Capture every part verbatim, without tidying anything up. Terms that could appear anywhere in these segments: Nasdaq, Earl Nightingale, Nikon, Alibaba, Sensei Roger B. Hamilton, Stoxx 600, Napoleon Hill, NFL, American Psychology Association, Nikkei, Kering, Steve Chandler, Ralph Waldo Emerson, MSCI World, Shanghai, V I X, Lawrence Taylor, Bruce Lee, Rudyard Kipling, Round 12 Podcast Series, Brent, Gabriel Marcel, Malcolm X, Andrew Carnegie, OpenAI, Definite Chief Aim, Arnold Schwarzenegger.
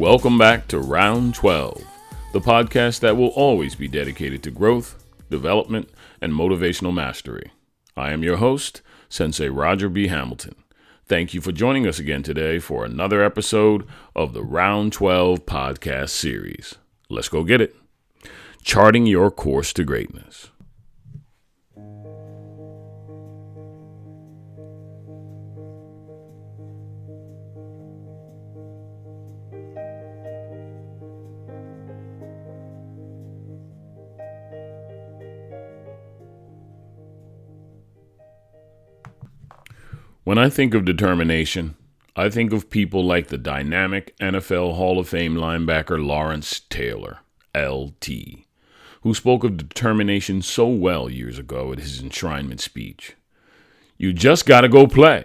Welcome back to Round twelve, the podcast that will always be dedicated to growth, development, and motivational mastery. I am your host, Sensei Roger B. Hamilton. Thank you for joining us again today for another episode of the Round twelve Podcast Series. Let's go get it. Charting your course to greatness. When I think of determination, I think of people like the dynamic N F L Hall of Fame linebacker Lawrence Taylor, L T, who spoke of determination so well years ago at his enshrinement speech. You just gotta go play.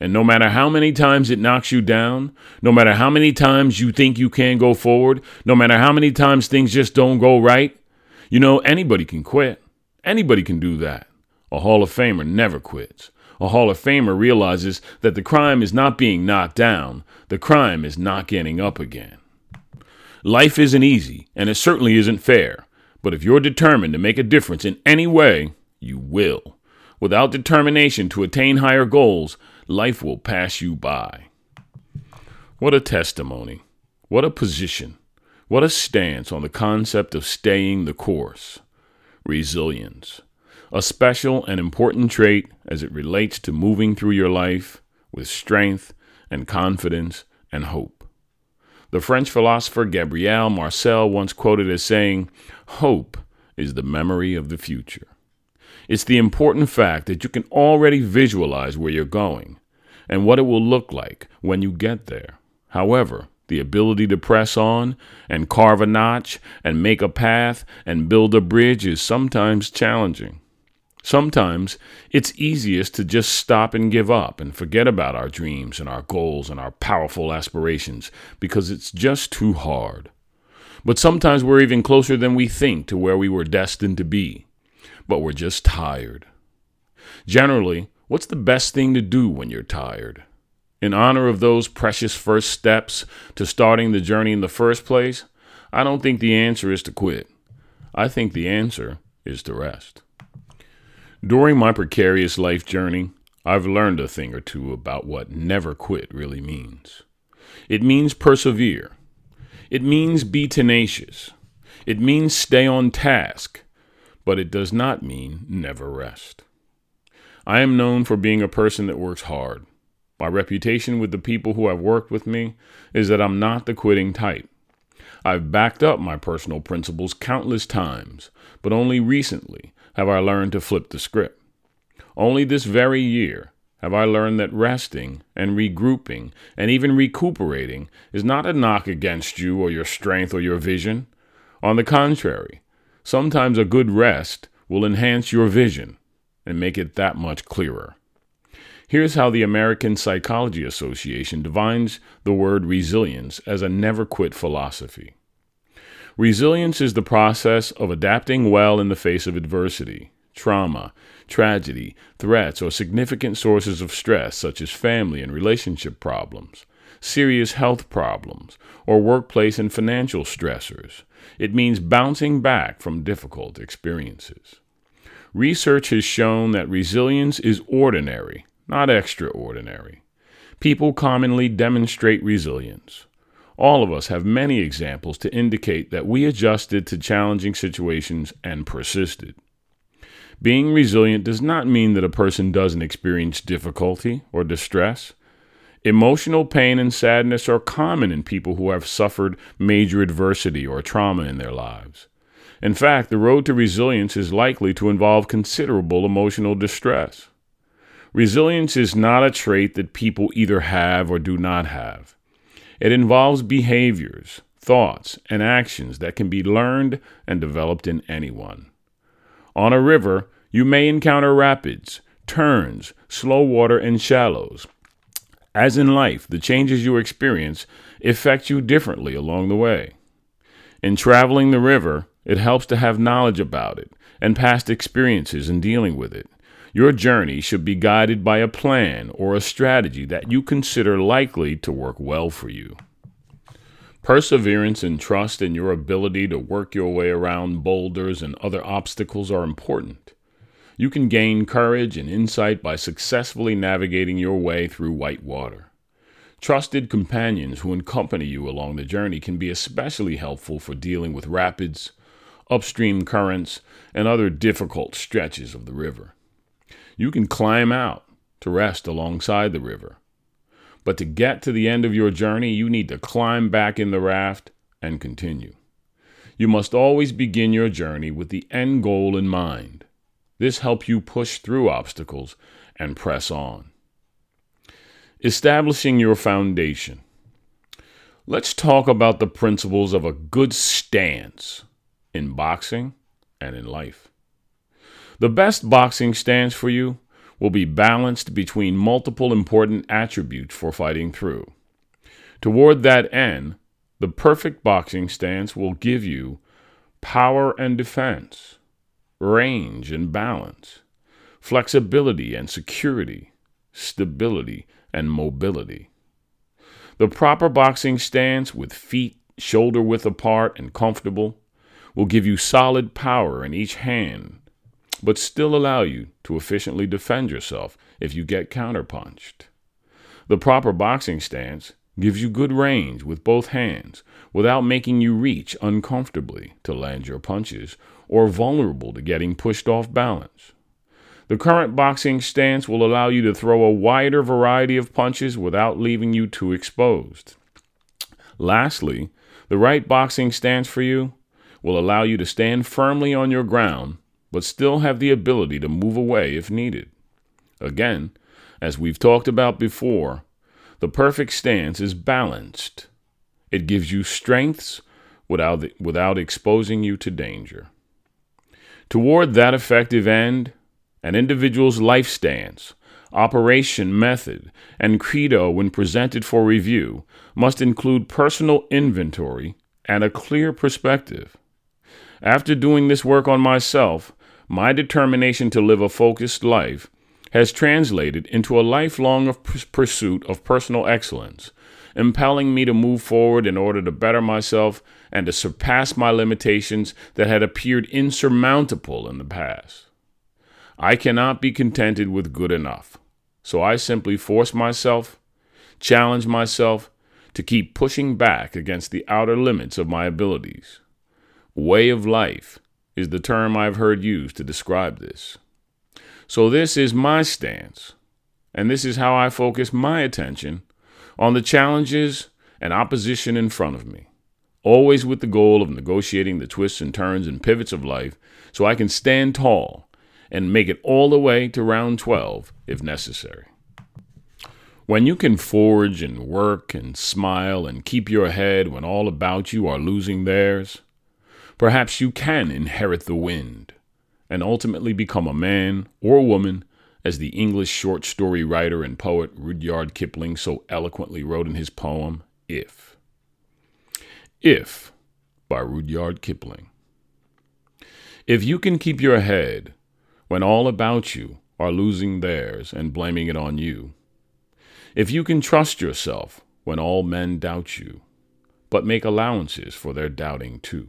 And no matter how many times it knocks you down, no matter how many times you think you can go forward, no matter how many times things just don't go right, you know, anybody can quit. Anybody can do that. A Hall of Famer never quits. A Hall of Famer realizes that the crime is not being knocked down. The crime is not getting up again. Life isn't easy, and it certainly isn't fair. But if you're determined to make a difference in any way, you will. Without determination to attain higher goals, life will pass you by. What a testimony. What a position. What a stance on the concept of staying the course. Resilience. A special and important trait as it relates to moving through your life with strength and confidence and hope. The French philosopher Gabriel Marcel once quoted as saying, "Hope is the memory of the future." It's the important fact that you can already visualize where you're going and what it will look like when you get there. However, the ability to press on and carve a notch and make a path and build a bridge is sometimes challenging. Sometimes it's easiest to just stop and give up and forget about our dreams and our goals and our powerful aspirations because it's just too hard. But sometimes we're even closer than we think to where we were destined to be, but we're just tired. Generally, what's the best thing to do when you're tired? In honor of those precious first steps to starting the journey in the first place, I don't think the answer is to quit. I think the answer is to rest. During my precarious life journey, I've learned a thing or two about what never quit really means. It means persevere. It means be tenacious. It means stay on task, but it does not mean never rest. I am known for being a person that works hard. My reputation with the people who have worked with me is that I'm not the quitting type. I've backed up my personal principles countless times, but only recently have I learned to flip the script. Only this very year have I learned that resting and regrouping and even recuperating is not a knock against you or your strength or your vision. On the contrary, sometimes a good rest will enhance your vision and make it that much clearer. Here's how the American Psychology Association defines the word resilience as a never-quit philosophy. Resilience is the process of adapting well in the face of adversity, trauma, tragedy, threats, or significant sources of stress such as family and relationship problems, serious health problems, or workplace and financial stressors. It means bouncing back from difficult experiences. Research has shown that resilience is ordinary, not extraordinary. People commonly demonstrate resilience. All of us have many examples to indicate that we adjusted to challenging situations and persisted. Being resilient does not mean that a person doesn't experience difficulty or distress. Emotional pain and sadness are common in people who have suffered major adversity or trauma in their lives. In fact, the road to resilience is likely to involve considerable emotional distress. Resilience is not a trait that people either have or do not have. It involves behaviors, thoughts, and actions that can be learned and developed in anyone. On a river, you may encounter rapids, turns, slow water, and shallows. As in life, the changes you experience affect you differently along the way. In traveling the river, it helps to have knowledge about it and past experiences in dealing with it. Your journey should be guided by a plan or a strategy that you consider likely to work well for you. Perseverance and trust in your ability to work your way around boulders and other obstacles are important. You can gain courage and insight by successfully navigating your way through white water. Trusted companions who accompany you along the journey can be especially helpful for dealing with rapids, upstream currents, and other difficult stretches of the river. You can climb out to rest alongside the river. But to get to the end of your journey, you need to climb back in the raft and continue. You must always begin your journey with the end goal in mind. This helps you push through obstacles and press on. Establishing your foundation. Let's talk about the principles of a good stance in boxing and in life. The best boxing stance for you will be balanced between multiple important attributes for fighting through. Toward that end, the perfect boxing stance will give you power and defense, range and balance, flexibility and security, stability and mobility. The proper boxing stance, with feet shoulder width apart and comfortable, will give you solid power in each hand, but still allow you to efficiently defend yourself if you get counterpunched. The proper boxing stance gives you good range with both hands without making you reach uncomfortably to land your punches or vulnerable to getting pushed off balance. The current boxing stance will allow you to throw a wider variety of punches without leaving you too exposed. Lastly, the right boxing stance for you will allow you to stand firmly on your ground, but still have the ability to move away if needed. Again, as we've talked about before, the perfect stance is balanced. It gives you strengths without, without exposing you to danger. Toward that effective end, an individual's life stance, operation method, and credo when presented for review must include personal inventory and a clear perspective. After doing this work on myself, my determination to live a focused life has translated into a lifelong pursuit of personal excellence, impelling me to move forward in order to better myself and to surpass my limitations that had appeared insurmountable in the past. I cannot be contented with good enough, so I simply force myself, challenge myself, to keep pushing back against the outer limits of my abilities. Way of life is the term I've heard used to describe this. So this is my stance, and this is how I focus my attention on the challenges and opposition in front of me, always with the goal of negotiating the twists and turns and pivots of life so I can stand tall and make it all the way to round twelve if necessary. When you can forge and work and smile and keep your head when all about you are losing theirs, perhaps you can inherit the wind and ultimately become a man or woman, as the English short story writer and poet Rudyard Kipling so eloquently wrote in his poem, If. If, by Rudyard Kipling. If you can keep your head when all about you are losing theirs and blaming it on you, if you can trust yourself when all men doubt you, but make allowances for their doubting too,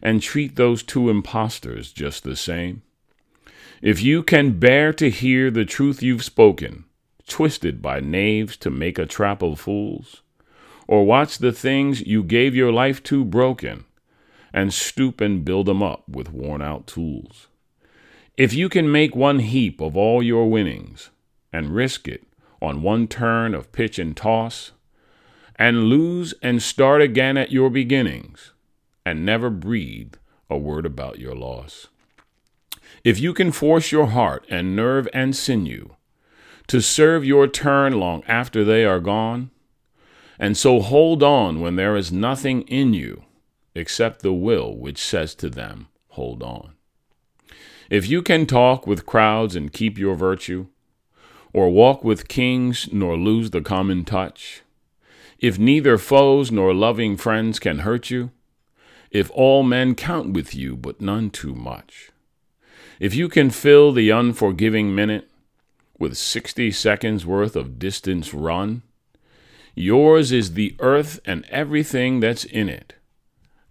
and treat those two impostors just the same. If you can bear to hear the truth you've spoken, twisted by knaves to make a trap of fools, or watch the things you gave your life to broken, and stoop and build 'em up with worn-out tools. If you can make one heap of all your winnings, and risk it on one turn of pitch and toss, and lose and start again at your beginnings, and never breathe a word about your loss. If you can force your heart and nerve and sinew to serve your turn long after they are gone, and so hold on when there is nothing in you, except the will which says to them, hold on. If you can talk with crowds and keep your virtue, or walk with kings nor lose the common touch, if neither foes nor loving friends can hurt you, if all men count with you but none too much, if you can fill the unforgiving minute with sixty seconds worth of distance run, yours is the earth and everything that's in it,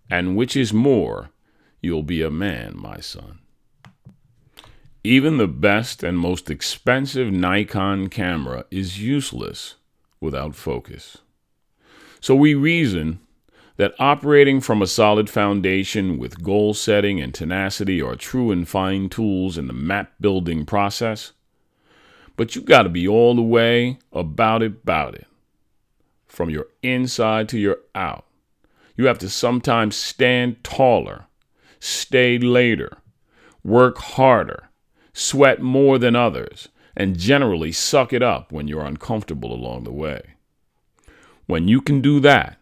and which is more, you'll be a man, my son. Even the best and most expensive Nikon camera is useless without focus. So we reason that operating from a solid foundation with goal setting and tenacity are true and fine tools in the map building process, but you got to be all the way about it, about it. From your inside to your out, you have to sometimes stand taller, stay later, work harder, sweat more than others, and generally suck it up when you're uncomfortable along the way. When you can do that,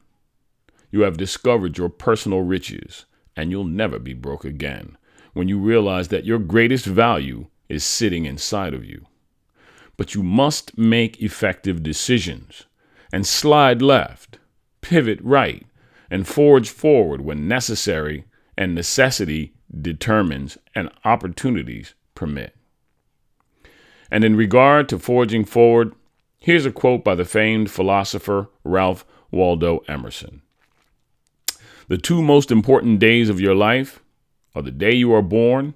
you have discovered your personal riches, and you'll never be broke again when you realize that your greatest value is sitting inside of you. But you must make effective decisions and slide left, pivot right, and forge forward when necessary and necessity determines and opportunities permit. And in regard to forging forward, here's a quote by the famed philosopher Ralph Waldo Emerson. The two most important days of your life are the day you are born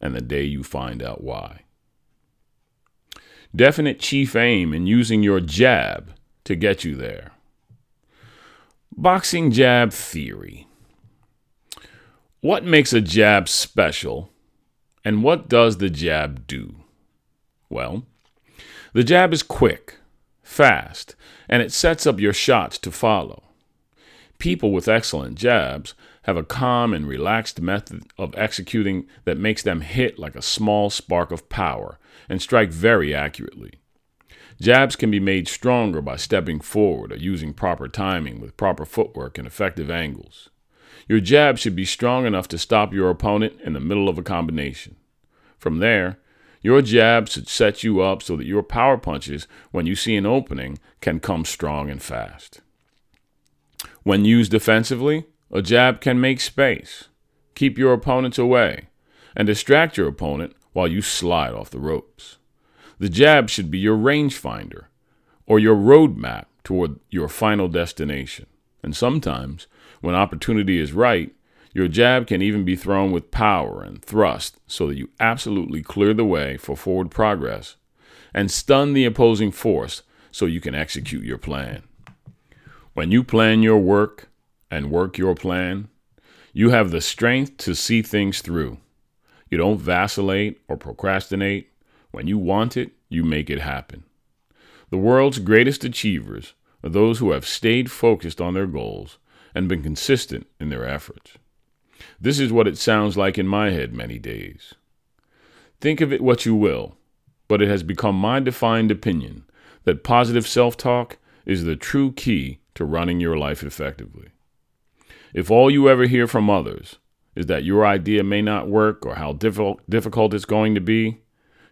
and the day you find out why. Definite chief aim in using your jab to get you there. Boxing jab theory. What makes a jab special, and what does the jab do? Well, the jab is quick, fast, and it sets up your shots to follow. People with excellent jabs have a calm and relaxed method of executing that makes them hit like a small spark of power and strike very accurately. Jabs can be made stronger by stepping forward or using proper timing with proper footwork and effective angles. Your jab should be strong enough to stop your opponent in the middle of a combination. From there, your jab should set you up so that your power punches, when you see an opening, can come strong and fast. When used defensively, a jab can make space, keep your opponents away, and distract your opponent while you slide off the ropes. The jab should be your rangefinder or your roadmap toward your final destination. And sometimes, when opportunity is right, your jab can even be thrown with power and thrust so that you absolutely clear the way for forward progress and stun the opposing force so you can execute your plan. When you plan your work and work your plan, you have the strength to see things through. You don't vacillate or procrastinate. When you want it, you make it happen. The world's greatest achievers are those who have stayed focused on their goals and been consistent in their efforts. This is what it sounds like in my head many days. Think of it what you will, but it has become my defined opinion that positive self-talk is the true key to running your life effectively. If all you ever hear from others is that your idea may not work or how difficult difficult it's going to be,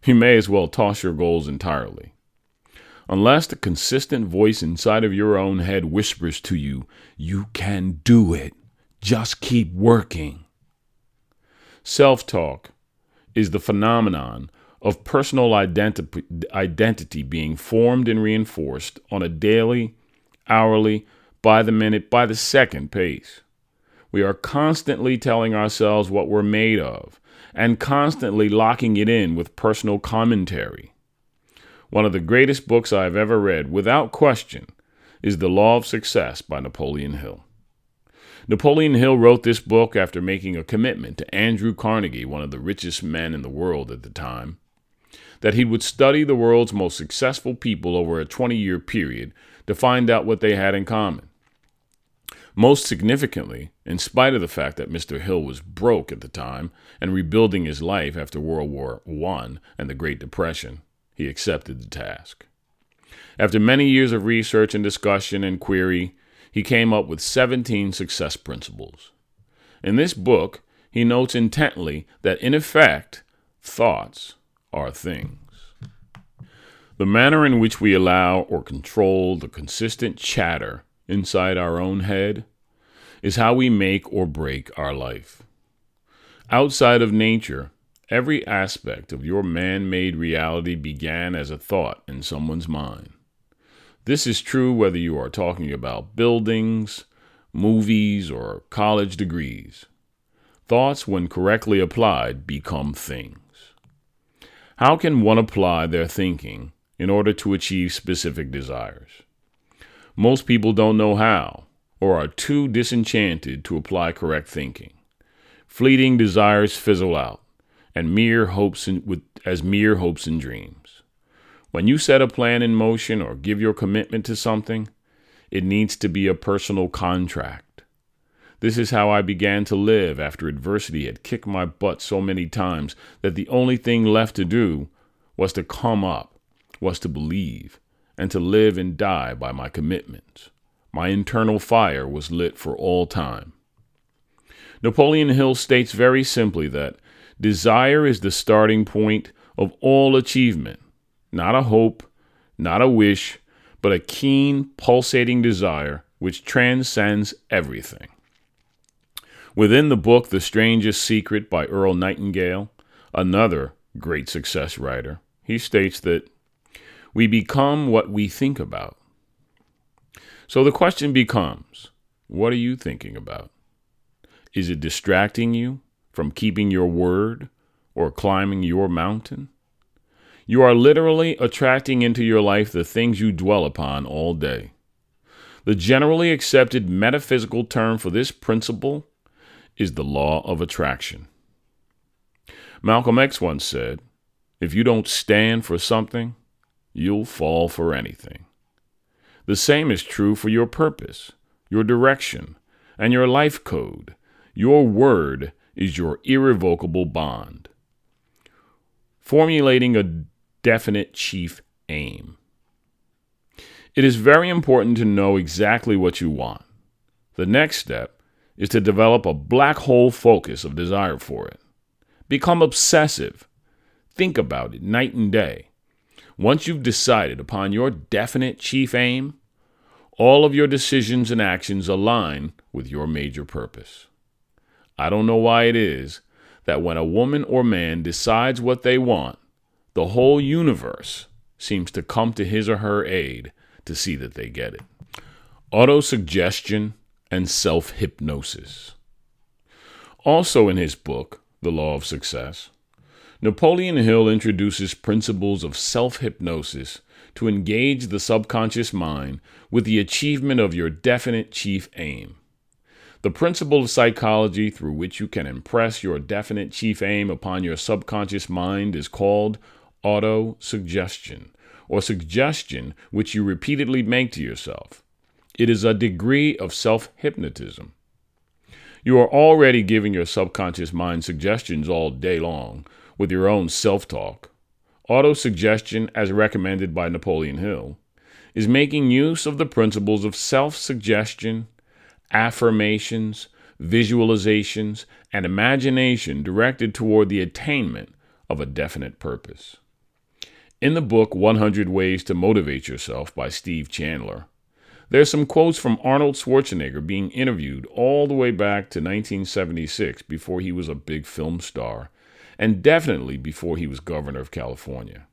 you may as well toss your goals entirely. Unless the consistent voice inside of your own head whispers to you, you can do it, just keep working. Self-talk is the phenomenon of personal identi- identity being formed and reinforced on a daily, hourly, by the minute, by the second pace. We are constantly telling ourselves what we're made of, and constantly locking it in with personal commentary. One of the greatest books I have ever read, without question, is The Law of Success by Napoleon Hill. Napoleon Hill wrote this book after making a commitment to Andrew Carnegie, one of the richest men in the world at the time, that he would study the world's most successful people over a twenty-year period to find out what they had in common. Most significantly, in spite of the fact that Mister Hill was broke at the time and rebuilding his life after World War One and the Great Depression, he accepted the task. After many years of research and discussion and query, he came up with seventeen success principles. In this book, he notes intently that, in effect, thoughts are things. The manner in which we allow or control the consistent chatter inside our own head is how we make or break our life. Outside of nature, every aspect of your man-made reality began as a thought in someone's mind. This is true whether you are talking about buildings, movies, or college degrees. Thoughts, when correctly applied, become things. How can one apply their thinking in order to achieve specific desires? Most people don't know how, or are too disenchanted to apply correct thinking. Fleeting desires fizzle out, and mere hopes and, with, as mere hopes and dreams. When you set a plan in motion or give your commitment to something, it needs to be a personal contract. This is how I began to live after adversity had kicked my butt so many times that the only thing left to do was to come up, was to believe, and to live and die by my commitments. My internal fire was lit for all time. Napoleon Hill states very simply that desire is the starting point of all achievement, not a hope, not a wish, but a keen, pulsating desire which transcends everything. Within the book The Strangest Secret by Earl Nightingale, another great success writer, he states that we become what we think about. So the question becomes, what are you thinking about? Is it distracting you from keeping your word or climbing your mountain? You are literally attracting into your life the things you dwell upon all day. The generally accepted metaphysical term for this principle is the law of attraction. Malcolm X once said, "If you don't stand for something, you'll fall for anything." The same is true for your purpose, your direction, and your life code. Your word is your irrevocable bond. Formulating a definite chief aim. It is very important to know exactly what you want. The next step is to develop a black hole focus of desire for it. Become obsessive. Think about it night and day. Once you've decided upon your definite chief aim, all of your decisions and actions align with your major purpose. I don't know why it is that when a woman or man decides what they want, the whole universe seems to come to his or her aid to see that they get it. Autosuggestion and self-hypnosis. Also in his book, The Law of Success, Napoleon Hill introduces principles of self-hypnosis to engage the subconscious mind with the achievement of your definite chief aim. The principle of psychology through which you can impress your definite chief aim upon your subconscious mind is called autosuggestion, or suggestion which you repeatedly make to yourself. It is a degree of self-hypnotism. You are already giving your subconscious mind suggestions all day long with your own self-talk. Autosuggestion, as recommended by Napoleon Hill, is making use of the principles of self-suggestion, affirmations, visualizations, and imagination directed toward the attainment of a definite purpose. In the book one hundred Ways to Motivate Yourself by Steve Chandler, there's some quotes from Arnold Schwarzenegger being interviewed all the way back to nineteen seventy-six, before he was a big film star, and definitely before he was governor of California.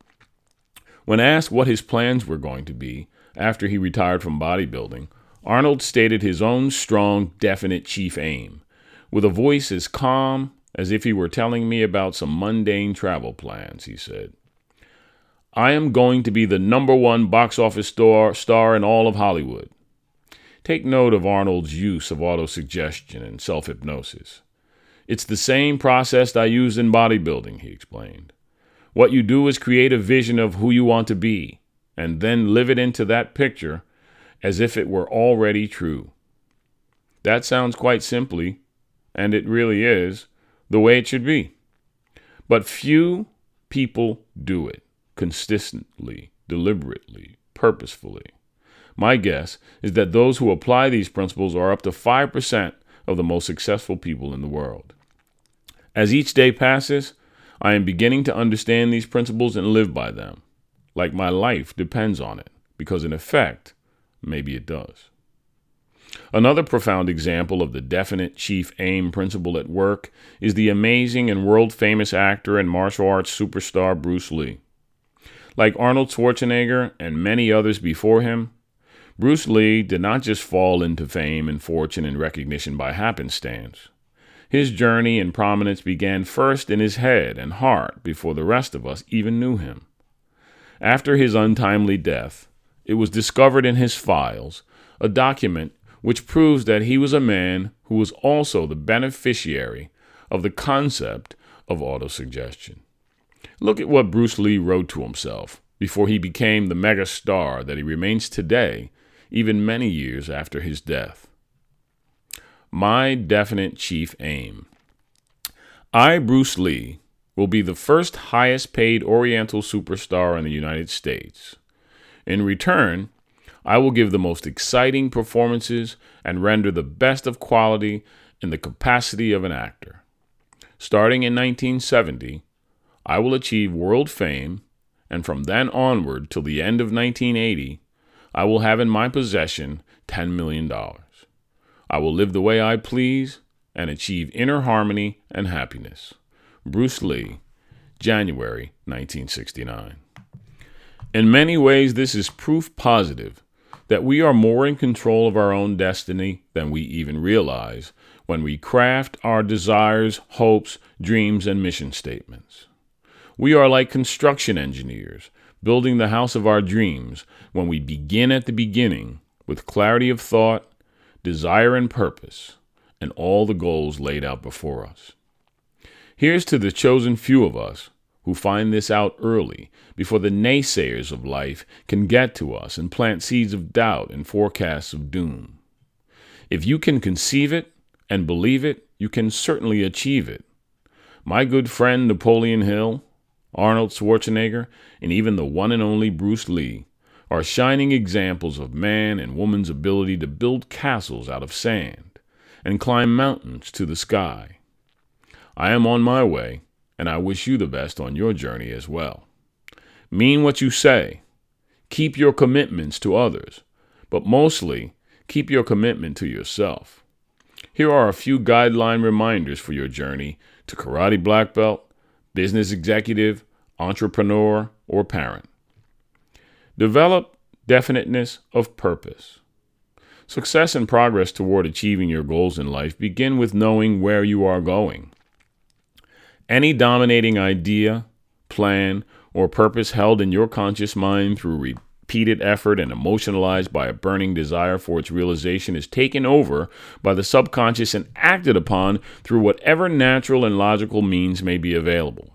When asked what his plans were going to be after he retired from bodybuilding, Arnold stated his own strong, definite chief aim, with a voice as calm as if he were telling me about some mundane travel plans, he said. "I am going to be the number one box office star, star in all of Hollywood." Take note of Arnold's use of autosuggestion and self-hypnosis. "It's the same process I used in bodybuilding," he explained. "What you do is create a vision of who you want to be, and then live it into that picture as if it were already true." That sounds quite simply, and it really is, the way it should be. But few people do it consistently, deliberately, purposefully. My guess is that those who apply these principles are up to five percent of the most successful people in the world. As each day passes, I am beginning to understand these principles and live by them, like my life depends on it, because in effect, maybe it does. Another profound example of the definite chief aim principle at work is the amazing and world-famous actor and martial arts superstar Bruce Lee. Like Arnold Schwarzenegger and many others before him, Bruce Lee did not just fall into fame and fortune and recognition by happenstance. His journey and prominence began first in his head and heart before the rest of us even knew him. After his untimely death, it was discovered in his files, a document which proves that he was a man who was also the beneficiary of the concept of autosuggestion. Look at what Bruce Lee wrote to himself before he became the mega star that he remains today, even many years after his death. My definite chief aim. I, Bruce Lee, will be the first highest paid Oriental superstar in the United States. In return, I will give the most exciting performances and render the best of quality in the capacity of an actor. Starting in nineteen seventy, I will achieve world fame, and from then onward till the end of nineteen eighty, I will have in my possession ten million dollars. I will live the way I please and achieve inner harmony and happiness. Bruce Lee, January nineteen sixty-nine. In many ways, this is proof positive that we are more in control of our own destiny than we even realize when we craft our desires, hopes, dreams, and mission statements. We are like construction engineers building the house of our dreams when we begin at the beginning with clarity of thought, desire and purpose, and all the goals laid out before us. Here's to the chosen few of us who find this out early, before the naysayers of life can get to us and plant seeds of doubt and forecasts of doom. If you can conceive it and believe it, you can certainly achieve it. My good friend Napoleon Hill, Arnold Schwarzenegger, and even the one and only Bruce Lee are shining examples of man and woman's ability to build castles out of sand and climb mountains to the sky. I am on my way, and I wish you the best on your journey as well. Mean what you say. Keep your commitments to others, but mostly keep your commitment to yourself. Here are a few guideline reminders for your journey to karate black belt, business executive, entrepreneur, or parent. Develop definiteness of purpose. Success and progress toward achieving your goals in life begin with knowing where you are going. Any dominating idea, plan, or purpose held in your conscious mind through repeated effort and emotionalized by a burning desire for its realization is taken over by the subconscious and acted upon through whatever natural and logical means may be available.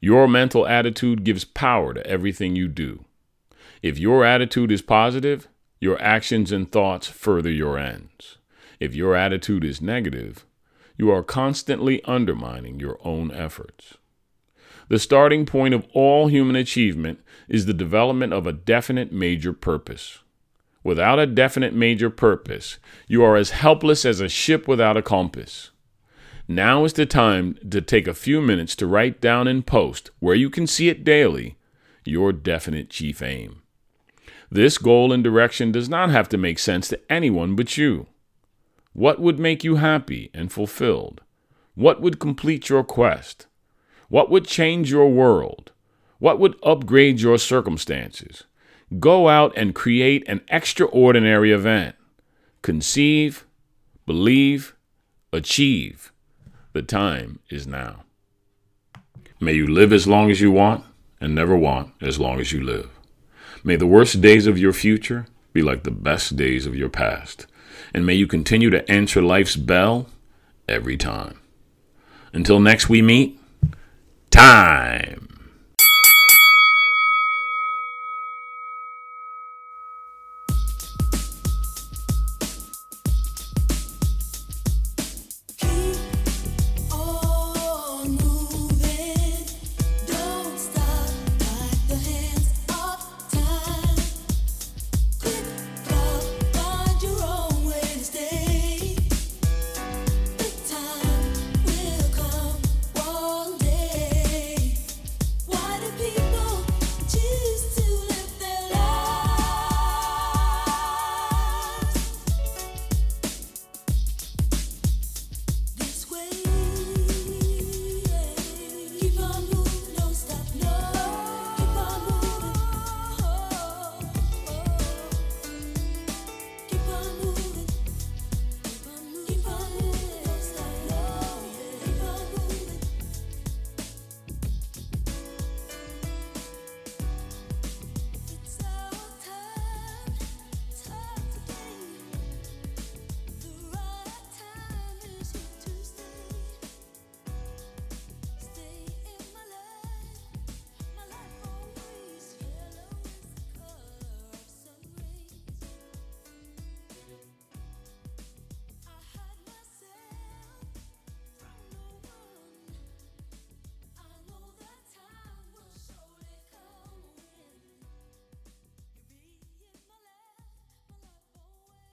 Your mental attitude gives power to everything you do. If your attitude is positive, your actions and thoughts further your ends. If your attitude is negative, you are constantly undermining your own efforts. The starting point of all human achievement is the development of a definite major purpose. Without a definite major purpose, you are as helpless as a ship without a compass. Now is the time to take a few minutes to write down and post, where you can see it daily, your definite chief aim. This goal and direction does not have to make sense to anyone but you. What would make you happy and fulfilled? What would complete your quest? What would change your world? What would upgrade your circumstances? Go out and create an extraordinary event. Conceive, believe, achieve. The time is now. May you live as long as you want and never want as long as you live. May the worst days of your future be like the best days of your past. And may you continue to answer life's bell every time. Until next we meet, time!